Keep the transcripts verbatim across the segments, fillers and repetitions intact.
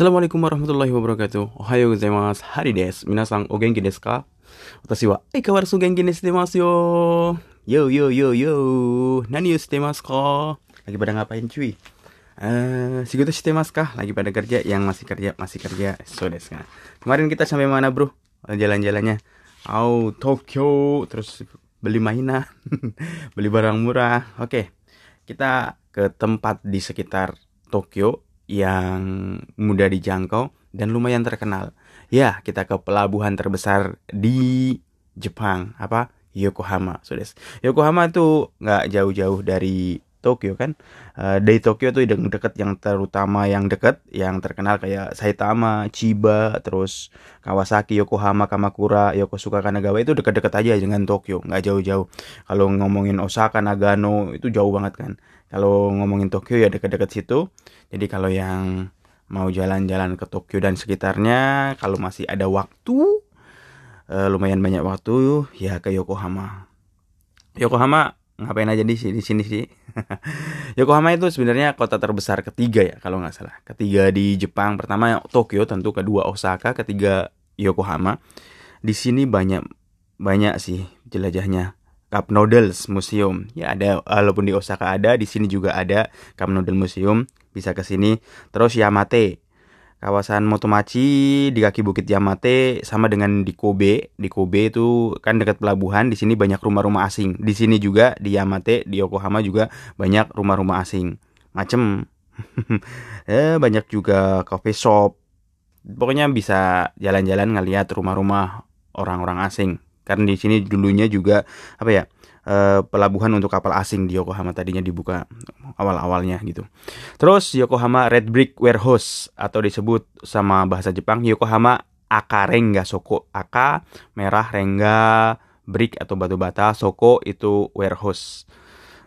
Assalamualaikum warahmatullahi wabarakatuh. Ohayo gozaimasu. Hari desu. Minasang o genki desu ka? Watashi wa aikawarazu genki ni shite masu yo. Yo yo yo yo. Nani yo shite masu ka? Lagi pada ngapain cuy? Eh, uh, shigoto shite masu ka? Lagi pada kerja, yang masih kerja masih kerja. So desu ka. Kemarin kita sampai mana, Bro? Jalan-jalannya. Au Tokyo, terus beli mainan, beli barang murah. Oke. Okay. Kita ke tempat di sekitar Tokyo yang mudah dijangkau dan lumayan terkenal. Ya, kita ke pelabuhan terbesar di Jepang, apa? Yokohama. So, des. Yokohama tuh nggak jauh-jauh dari Tokyo kan? Uh, dari Tokyo tuh yang dekat, yang terutama yang dekat, yang terkenal kayak Saitama, Chiba, terus Kawasaki, Yokohama, Kamakura, Yokosuka, Kanagawa itu dekat-dekat aja dengan Tokyo, nggak jauh-jauh. Kalau ngomongin Osaka, Nagano itu jauh banget kan? Kalau ngomongin Tokyo ya dekat-dekat situ. Jadi kalau yang mau jalan-jalan ke Tokyo dan sekitarnya, kalau masih ada waktu, eh, lumayan banyak waktu, ya ke Yokohama. Yokohama ngapain aja di sini sini sih? Yokohama itu sebenarnya kota terbesar ketiga ya kalau nggak salah. Ketiga di Jepang, pertama Tokyo tentu, kedua Osaka, ketiga Yokohama. Di sini banyak banyak sih jelajahnya. Cup Noodles Museum. Ya ada, walaupun di Osaka ada, di sini juga ada Cup Noodles Museum. Bisa ke sini. Terus Yamate. Kawasan Motomachi di kaki Bukit Yamate sama dengan di Kobe. Di Kobe itu kan dekat pelabuhan. Di sini banyak rumah-rumah asing. Di sini juga di Yamate, di Yokohama juga banyak rumah-rumah asing. Macem. eh, banyak juga coffee shop. Pokoknya bisa jalan-jalan ngelihat rumah-rumah orang-orang asing. Karena di sini dulunya juga apa ya, e, pelabuhan untuk kapal asing di Yokohama tadinya dibuka awal-awalnya gitu. Terus Yokohama Red Brick Warehouse atau disebut sama bahasa Jepang Yokohama Aka Rengga Soko. Aka merah, rengga brick atau batu bata, soko itu warehouse.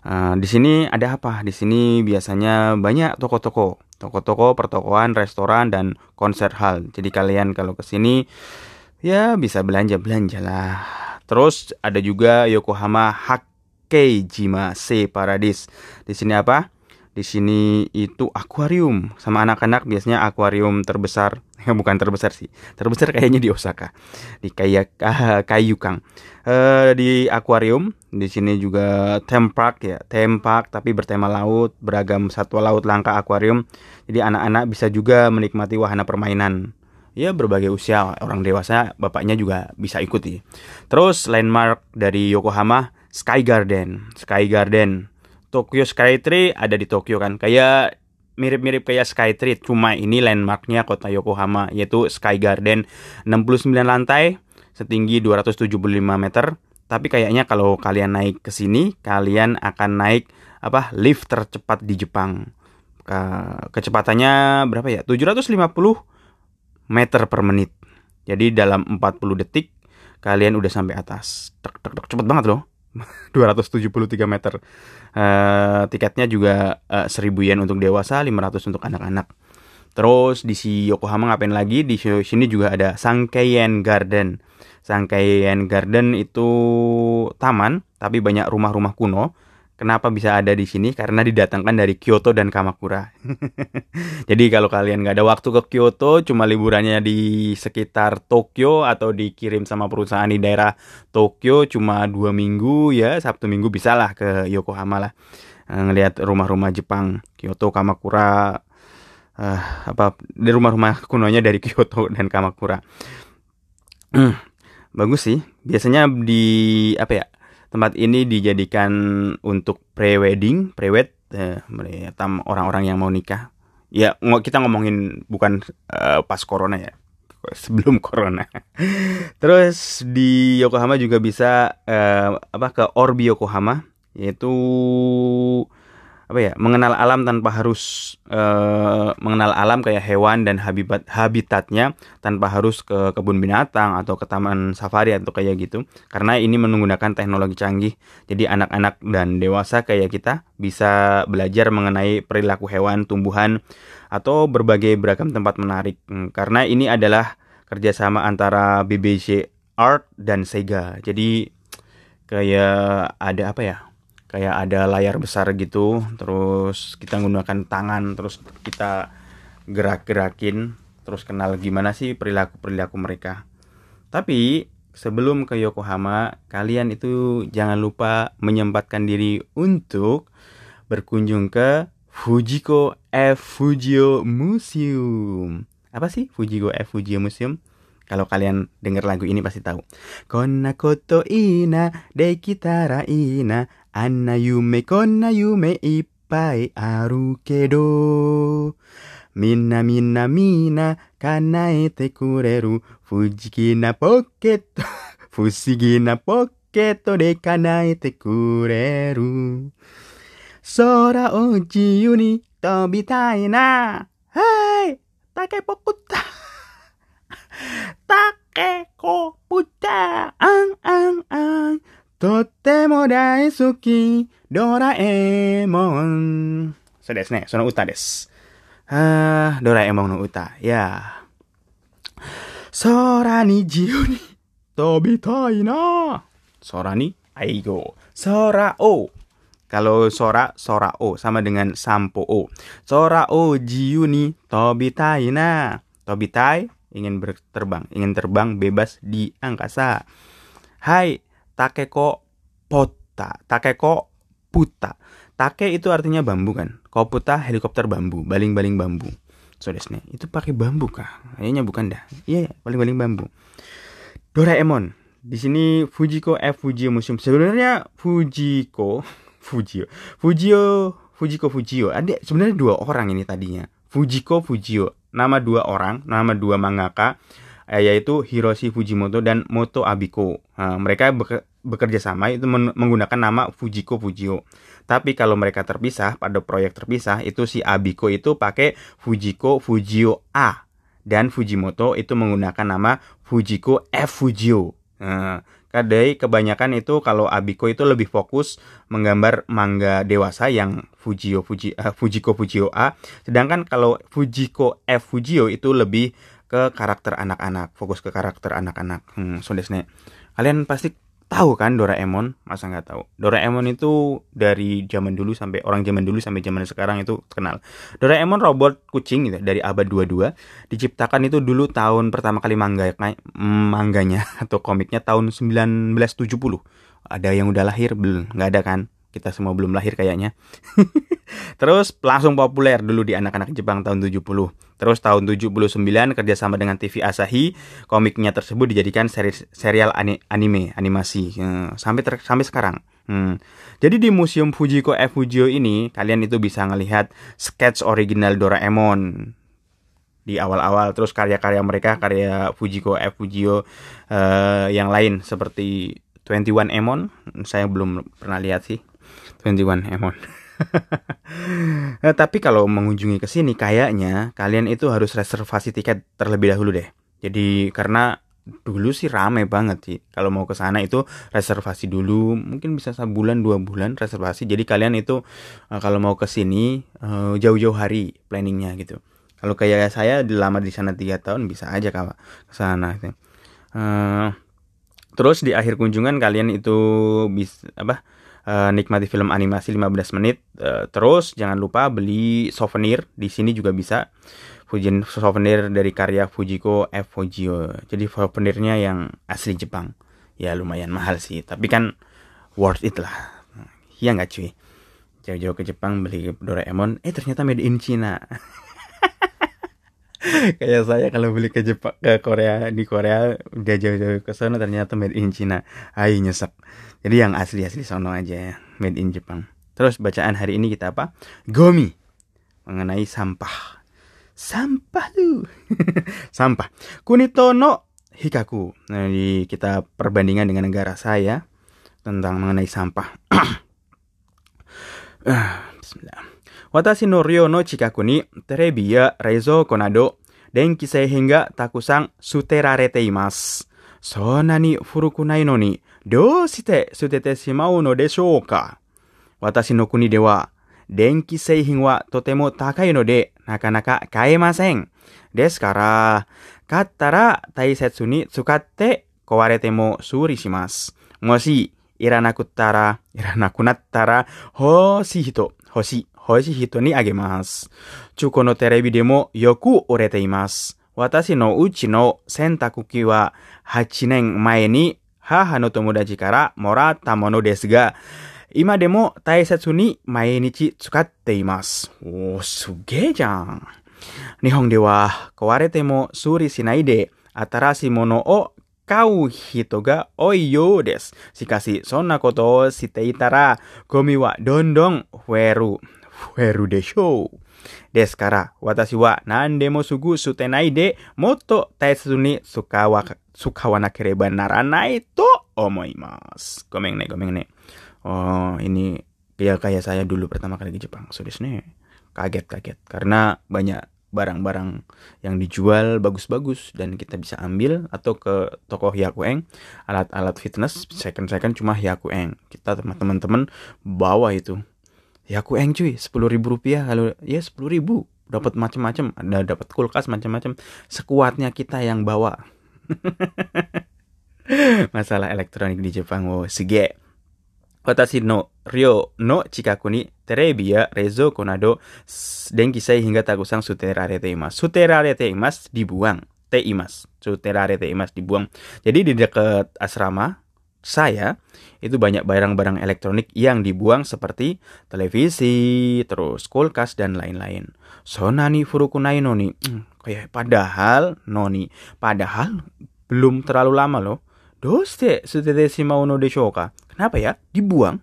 E, di sini ada apa? Di sini biasanya banyak toko-toko, toko-toko, pertokoan, restoran dan konser hall. Jadi kalian kalau ke sini ya bisa belanja-belanja lah. Terus ada juga Yokohama Hakkeijima Sea Paradise. Di sini apa? Di sini itu akuarium. Sama anak-anak biasanya akuarium terbesar. Bukan terbesar sih. Terbesar kayaknya di Osaka. Di kayak uh, Kaiyukang. Uh, di akuarium. Di sini juga theme park ya. Theme park tapi bertema laut. Beragam satwa laut langka akuarium. Jadi anak-anak bisa juga menikmati wahana permainan. Ya berbagai usia, orang dewasa, bapaknya juga bisa ikuti. Terus landmark dari Yokohama, Sky Garden. Sky Garden. Tokyo Sky Tree ada di Tokyo kan. Kayak mirip-mirip kayak Sky Tree, cuma ini landmarknya kota Yokohama, yaitu Sky Garden. enam puluh sembilan lantai, setinggi dua ratus tujuh puluh lima meter. Tapi kayaknya kalau kalian naik ke sini, kalian akan naik apa? Lift tercepat di Jepang. Kecepatannya berapa ya? tujuh ratus lima puluh meter per menit. Jadi dalam empat puluh detik kalian udah sampai atas. Tek tek tek, cepet banget loh. dua ratus tujuh puluh tiga meter. Uh, tiketnya juga uh, seribu yen untuk dewasa, lima ratus untuk anak-anak. Terus di si Yokohama ngapain lagi? Di sini juga ada Sangkeien Garden. Sangkeien Garden itu taman tapi banyak rumah-rumah kuno. Kenapa bisa ada di sini? Karena didatangkan dari Kyoto dan Kamakura. Jadi kalau kalian nggak ada waktu ke Kyoto, cuma liburannya di sekitar Tokyo atau dikirim sama perusahaan di daerah Tokyo, cuma dua minggu ya, Sabtu Minggu bisa lah ke Yokohama lah, ngelihat rumah-rumah Jepang, Kyoto, Kamakura, uh, apa di rumah-rumah kunonya dari Kyoto dan Kamakura. Bagus sih. Biasanya di apa ya? Tempat ini dijadikan untuk pre-wedding, pre-wed, eh, orang-orang yang mau nikah. Ya, kita ngomongin bukan uh, pas corona ya, sebelum corona. Terus di Yokohama juga bisa uh, apa ke Orbi Yokohama, yaitu apa ya, mengenal alam tanpa harus uh, mengenal alam kayak hewan dan habitat habitatnya tanpa harus ke kebun binatang atau ke taman safari atau kayak gitu, karena ini menggunakan teknologi canggih. Jadi anak-anak dan dewasa kayak kita bisa belajar mengenai perilaku hewan, tumbuhan atau berbagai beragam tempat menarik, karena ini adalah kerjasama antara B B C Earth dan Sega. Jadi kayak ada apa ya, kayak ada layar besar gitu, terus kita menggunakan tangan, terus kita gerak-gerakin. terus kenal gimana sih perilaku-perilaku mereka. Tapi sebelum ke Yokohama, kalian itu jangan lupa menyempatkan diri untuk berkunjung ke Fujiko F. Fujio Museum. Apa sih Fujiko F. Fujio Museum? Kalau kalian denger lagu ini pasti tahu. Konna koto ina dekitara ina anna yume konna yume ippai aru kedo minna minna mina kanaete kureru fujiki na poketo fusigi na poketo de kanaete kureru sora oji yuni tobitai na hai takepokuta takeko puta ang ang ang totemo daisuki Doraemon. So desu ne, sono uta desu. Ah, Doraemon no uta. Ya. Sora ni jiuni tobitai na. Sora ni aigo. Sora o. Kalau sora, sora o sama dengan sampo o. Sora o jiuni tobitai na. Tobitai ingin berterbang, ingin terbang bebas di angkasa. Hai, takeko pota, takeko puta. Take itu artinya bambu kan. Ko puta helikopter bambu, baling-baling bambu. So desu ne, itu pakai bambu kah? Kayaknya bukan dah. Iya, yeah, baling-baling bambu. Doraemon. Di sini Fujiko F. Fujio Museum. Sebenarnya Fujiko Fujio. Fujio, Fujiko Fujio. Ada sebenarnya dua orang ini tadinya. Fujiko Fujio. Nama dua orang, nama dua mangaka, yaitu Hiroshi Fujimoto dan Moto Abiko. Nah, mereka bekerja sama itu menggunakan nama Fujiko Fujio. Tapi kalau mereka terpisah, pada proyek terpisah, itu si Abiko itu pakai Fujiko Fujio A. Dan Fujimoto itu menggunakan nama Fujiko F. Fujio. Nah, kadai kebanyakan itu kalau Abiko itu lebih fokus menggambar manga dewasa yang Fujio Fuji, uh, Fujiko Fujio A, sedangkan kalau Fujiko F. Fujio itu lebih ke karakter anak-anak, fokus ke karakter anak-anak. Hmm, so desu ne. Kalian pasti tahu kan Doraemon, masa nggak tahu? Doraemon itu dari zaman dulu sampai orang zaman dulu sampai zaman sekarang itu terkenal. Doraemon robot kucing gitu dari abad dua puluh dua, diciptakan itu dulu tahun pertama kali manga mangganya atau komiknya tahun seribu sembilan ratus tujuh puluh. Ada yang udah lahir belum? Nggak ada kan? Kita semua belum lahir kayaknya. Terus langsung populer dulu di anak-anak Jepang tahun tujuh puluh. Terus tahun tujuh puluh sembilan kerjasama dengan T V Asahi, komiknya tersebut dijadikan seri serial anime, animasi hmm, sampai ter sampai sekarang. Hmm. Jadi di Museum Fujiko F. Fujio ini kalian itu bisa ngelihat sketch original Doraemon di awal-awal, terus karya-karya mereka, karya Fujiko F. Fujio uh, yang lain seperti dua puluh satu Emon, saya belum pernah lihat sih. dua puluh satu Emon. Nah, tapi kalau mengunjungi ke sini kayaknya kalian itu harus reservasi tiket terlebih dahulu deh. Jadi karena dulu sih rame banget sih. Kalau mau ke sana itu reservasi dulu, mungkin bisa sebulan dua bulan reservasi. Jadi kalian itu kalau mau ke sini jauh-jauh hari planningnya gitu. Kalau kayak saya lama di sana tiga tahun bisa aja Kak ke sana gitu. Uh, terus di akhir kunjungan kalian itu bisa apa? Uh, nikmati film animasi lima belas menit. Uh, terus jangan lupa beli souvenir. Di sini juga bisa Fujin, souvenir dari karya Fujiko F. Fujio. Jadi souvenirnya yang asli Jepang. Ya lumayan mahal sih, tapi kan worth it lah. Iya nggak cuy? Jauh-jauh ke Jepang beli Doraemon, eh ternyata made in China. Kayak saya kalau beli ke Jepang, ke Korea, di Korea udah jauh-jauh ke sana ternyata made in China. Ay nyesek. Jadi yang asli-asli sono aja ya, made in Jepang. Terus bacaan hari ini kita apa? Gomi. Mengenai sampah. Sampah lu. Sampah. Kunito no hikaku. Nah, di kita perbandingan dengan negara saya tentang mengenai sampah. Bismillah. Watashi no ryo no chikaku ni terebi ya reizouko nado denki seihin ga takusan suterarete imasu. Sonna ni furuku nai no ni dou shite sutete shimau no deshou ka? Watashi no kuni de wa denki seihin wa totemo takai no de nakanaka kaemasen. Desu kara kattara taisetsu ni tsukatte kowarete mo suri shimasu. Moshi iranakuttara iranakunattara hoshi hito hoshi hoshi hito ni agemasu. Chuko no terebi demo yoku orete imasu. Watashi no uchi no sentakuki wa hachi nen mae ni haha no tomodachi kara moratta mono desu ga ima demo taisetsu ni mainichi tsukatte imasu. Oh, sugee jan. Nihon de wa kawarete mo suri shinai de atarashi mono o kau hito ga oyo desu. Shikashi sonna koto o shite itara gomi wa dondon fueru. Fueru deshou. Desu kara watashi wa nandemo sugu sutenai de motto taisetsu ni tsukawa tsukawa nakereba naranai to omoimasu. Gomen ne, gomen ne. Oh, ini ya kayak saya dulu pertama kali ke Jepang. So, disini kaget-kaget karena banyak barang-barang yang dijual bagus-bagus dan kita bisa ambil, atau ke toko Hyakueng, alat-alat fitness second-second cuma Hyakueng. Kita teman-teman bawa itu Hyakueng cuy, sepuluh ribu rupiah, kalau ya sepuluh ribu dapat macam-macam, ada dapat kulkas macam-macam, sekuatnya kita yang bawa. Masalah elektronik di Jepang, oh sige. Watashi no ryo no chikaku ni terebi ya rezoko nado denkisai hingga takusang suterarete imasu. Suterarete imasu dibuang, te imasu. Suterarete imasu dibuang. Jadi di dekat asrama saya itu banyak barang-barang elektronik yang dibuang seperti televisi, terus kulkas dan lain-lain. Sonani furukunai noni. Hmm, kayak padahal noni, padahal belum terlalu lama loh. Doste suteresi mauno deshoka. Kenapa ya dibuang?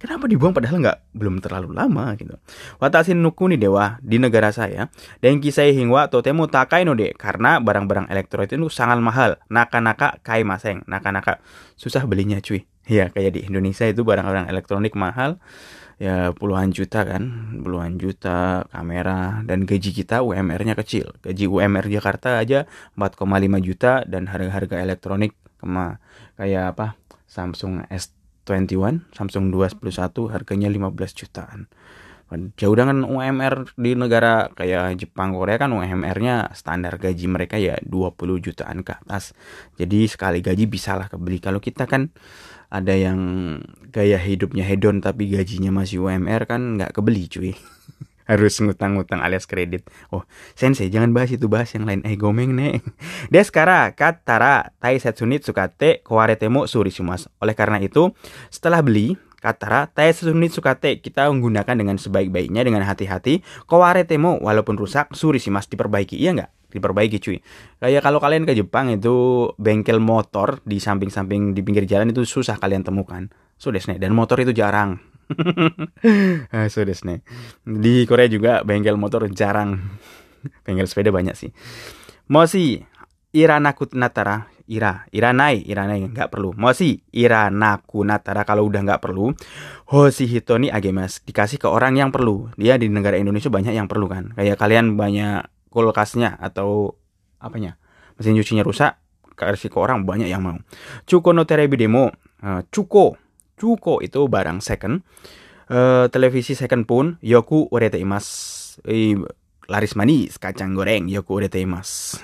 Kenapa dibuang padahal nggak belum terlalu lama gitu. Watashi no kuni dewa di negara saya dan kisai hingwa totemu takai no de, karena barang-barang elektronik itu sangat mahal. Naka-naka kai maseng, naka-naka susah belinya cuy. Ya kayak di Indonesia itu barang-barang elektronik mahal ya puluhan juta kan, puluhan juta kamera, dan gaji kita U M R-nya kecil. Gaji U M R Jakarta aja empat koma lima juta dan harga-harga elektronik kema kayak apa? Samsung S dua puluh satu, Samsung dua ratus sebelas harganya lima belas jutaan. Jauh dengan U M R di negara kayak Jepang, Korea kan U M R-nya standar gaji mereka ya dua puluh jutaan ke atas. Jadi sekali gaji bisalah kebeli. Kalau kita kan ada yang gaya hidupnya hedon tapi gajinya masih U M R kan nggak kebeli cuy. Harus ngutang-ngutang alias kredit. Oh, sensei jangan bahas itu, bahas yang lain. Eh, gomeng ne. Deskara katara taisetsu ni tsukate kowaretemo surishimasu. Oleh karena itu, setelah beli katara taisetsu ni tsukate, kita menggunakan dengan sebaik-baiknya, dengan hati-hati. Kowaretemo walaupun rusak, surishimasu diperbaiki. Iya enggak? Diperbaiki cuy. Kayak kalau kalian ke Jepang itu bengkel motor di samping-samping di pinggir jalan itu susah kalian temukan. So desne, dan motor itu jarang. So desne. Di Korea juga bengkel motor jarang. Bengkel sepeda banyak sih. Moshi iranakunatara ira iranai iranai nggak perlu. Moshi iranakunatara kalau udah nggak perlu. Hoshihito ni agemas, dikasih ke orang yang perlu. Dia di negara Indonesia banyak yang perlu kan. Kayak kalian banyak kulkasnya atau apanya, mesin cucinya rusak, kasih ke orang, banyak yang mau. Cuko no terebi demo, uh, cuko cuko itu barang second, uh, televisi second pun yoku urete imasu, eh, laris manis kacang goreng yoku urete imasu,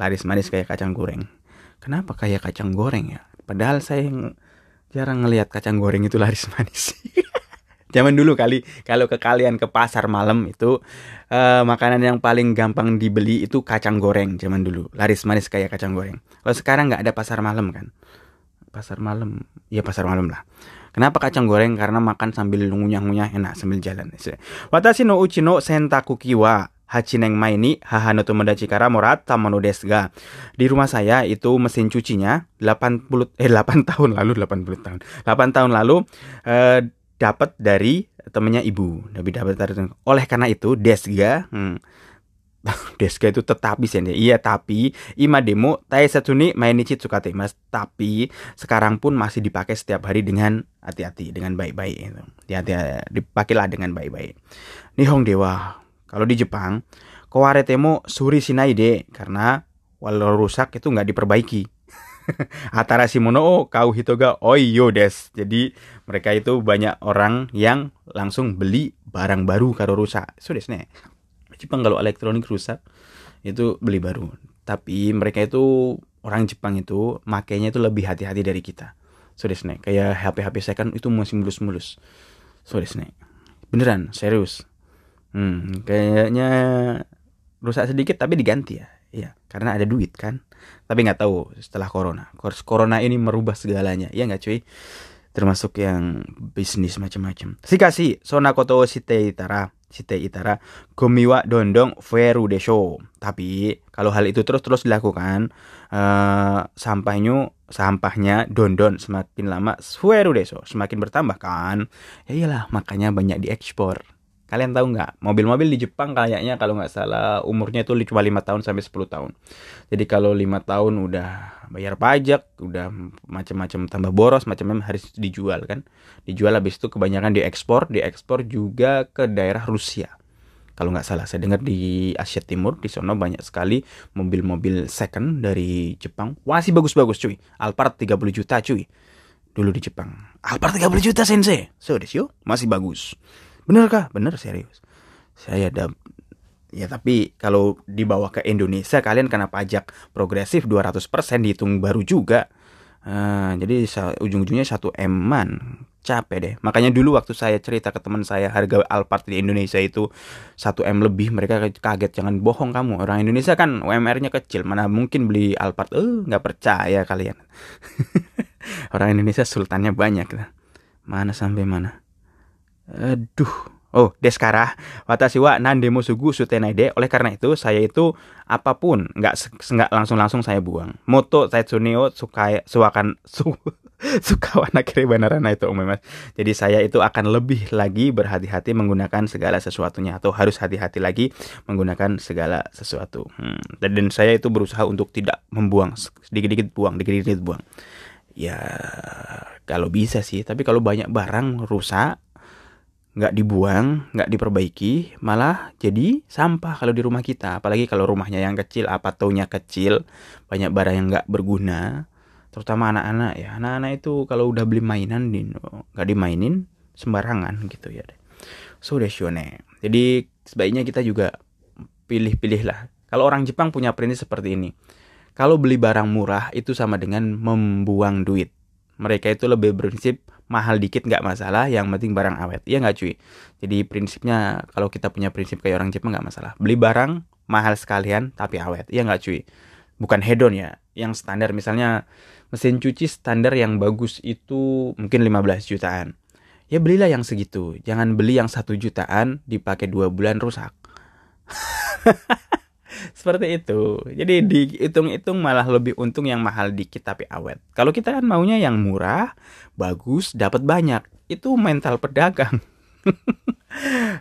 laris manis kayak kacang goreng. Kenapa kayak kacang goreng ya? Padahal saya jarang ngelihat kacang goreng itu laris manis. Zaman dulu kali, kalau ke kalian ke pasar malam itu uh, makanan yang paling gampang dibeli itu kacang goreng zaman dulu. Laris manis kayak kacang goreng. Kalau sekarang nggak ada pasar malam kan? Pasar malam, ya pasar malam lah. Kenapa kacang goreng? Karena makan sambil ngunyah-ngunyah enak sambil jalan. Watashi no uchi no sentakuki wa hachi nen mae ni haha no tomodachi kara moratta mono desu ga. Di rumah saya itu mesin cucinya delapan puluh eh delapan tahun lalu delapan puluh tahun. delapan tahun lalu eh uh, dapat dari temennya ibu, tapi dapat dari temen. Oleh karena itu desga, hmm, desga itu tetapi sih ya. Iya tapi ima demo taisetsu ni mainichi tsukate imasu. Tapi sekarang pun masih dipakai setiap hari dengan hati-hati, dengan baik-baik. Hati-hati, dipakailah dengan baik-baik. Nihong dewa, kalau di Jepang kowaretemo suri shinaide, karena walau rusak itu nggak diperbaiki. Atarashi mono o kau hitoga oyo des. Jadi mereka itu banyak orang yang langsung beli barang baru kalau rusak. So desne. Jepang kalau elektronik rusak itu beli baru. Tapi mereka itu orang Jepang itu makainya itu lebih hati-hati dari kita. So desne. Kayak H P H P second itu masih mulus-mulus. So desne. Beneran serius. Hmm, kayaknya rusak sedikit tapi diganti ya. Iya, karena ada duit kan. Tapi nggak tahu setelah corona. Corona ini merubah segalanya. Iya nggak cuy? Termasuk yang bisnis macam-macam. Shikashi, sonakoto shitei itara, shitei itara, gomi wa dondong fueru desho. Tapi kalau hal itu terus-terus dilakukan, uh, sampahnya sampahnya dondon semakin lama fueru desho, semakin bertambah kan. Ya iyalah, makanya banyak diekspor. Kalian tahu nggak, mobil-mobil di Jepang kayaknya kalau nggak salah umurnya itu cuma lima tahun sampai sepuluh tahun. Jadi kalau lima tahun udah bayar pajak, udah macam-macam tambah boros, macam-macam harus dijual kan. Dijual habis itu kebanyakan diekspor, diekspor juga ke daerah Rusia. Kalau nggak salah, saya dengar di Asia Timur, di sono banyak sekali mobil-mobil second dari Jepang. Wah, sih bagus-bagus cuy, Alphard tiga puluh juta cuy. Dulu di Jepang, Alphard tiga puluh juta sensei, so desyo, masih bagus. Bener kah? Bener, serius. Saya ada. Ya tapi kalau dibawa ke Indonesia kalian kena pajak progresif dua ratus persen dihitung baru juga. Uh, jadi ujung-ujungnya satu eman. Capek deh. Makanya dulu waktu saya cerita ke teman saya harga Alphard di Indonesia itu satu em lebih, mereka kaget. Jangan bohong kamu. Orang Indonesia kan U M R-nya kecil, mana mungkin beli Alphard. Eh, uh, nggak percaya kalian. Orang Indonesia sultannya banyak. Mana sampai mana? Aduh. Oh, deskara watashi wa nandemo sugu sutenaide. Oleh karena itu, saya itu apapun nggak nggak langsung-langsung saya buang. Moto saitsune wo sukai suakan su sukawa nakire banarana itu umum. Jadi saya itu akan lebih lagi berhati-hati menggunakan segala sesuatunya, atau harus hati-hati lagi menggunakan segala sesuatu. Hmm. Dan saya itu berusaha untuk tidak membuang, sedikit-sedikit buang, sedikit-sedikit buang. Ya kalau bisa sih, tapi kalau banyak barang rusak nggak dibuang, nggak diperbaiki, malah jadi sampah kalau di rumah kita. Apalagi kalau rumahnya yang kecil, apatonya kecil, banyak barang yang nggak berguna. Terutama anak-anak ya, anak-anak itu kalau udah beli mainan nggak dimainin sembarangan gitu ya. So deshone. Jadi sebaiknya kita juga pilih-pilih lah. Kalau orang Jepang punya prinsip seperti ini, kalau beli barang murah itu sama dengan membuang duit. Mereka itu lebih prinsip mahal dikit nggak masalah, yang penting barang awet. Iya nggak cuy? Jadi prinsipnya kalau kita punya prinsip kayak orang Jepang nggak masalah. Beli barang mahal sekalian tapi awet. Iya nggak cuy? Bukan hedon ya, yang standar. Misalnya mesin cuci standar yang bagus itu mungkin lima belas jutaan. Ya belilah yang segitu. Jangan beli yang satu jutaan dipakai dua bulan rusak. Seperti itu. Jadi dihitung-hitung malah lebih untung yang mahal dikit tapi awet. Kalau kita kan maunya yang murah, bagus, dapat banyak. Itu mental pedagang.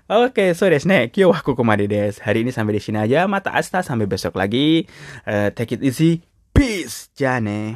Oke, so desu ne. Kyou wa kokomade desu. Hari ini sampai di sini aja. Mata asta sampai besok lagi. Uh, take it easy. Peace. Jane.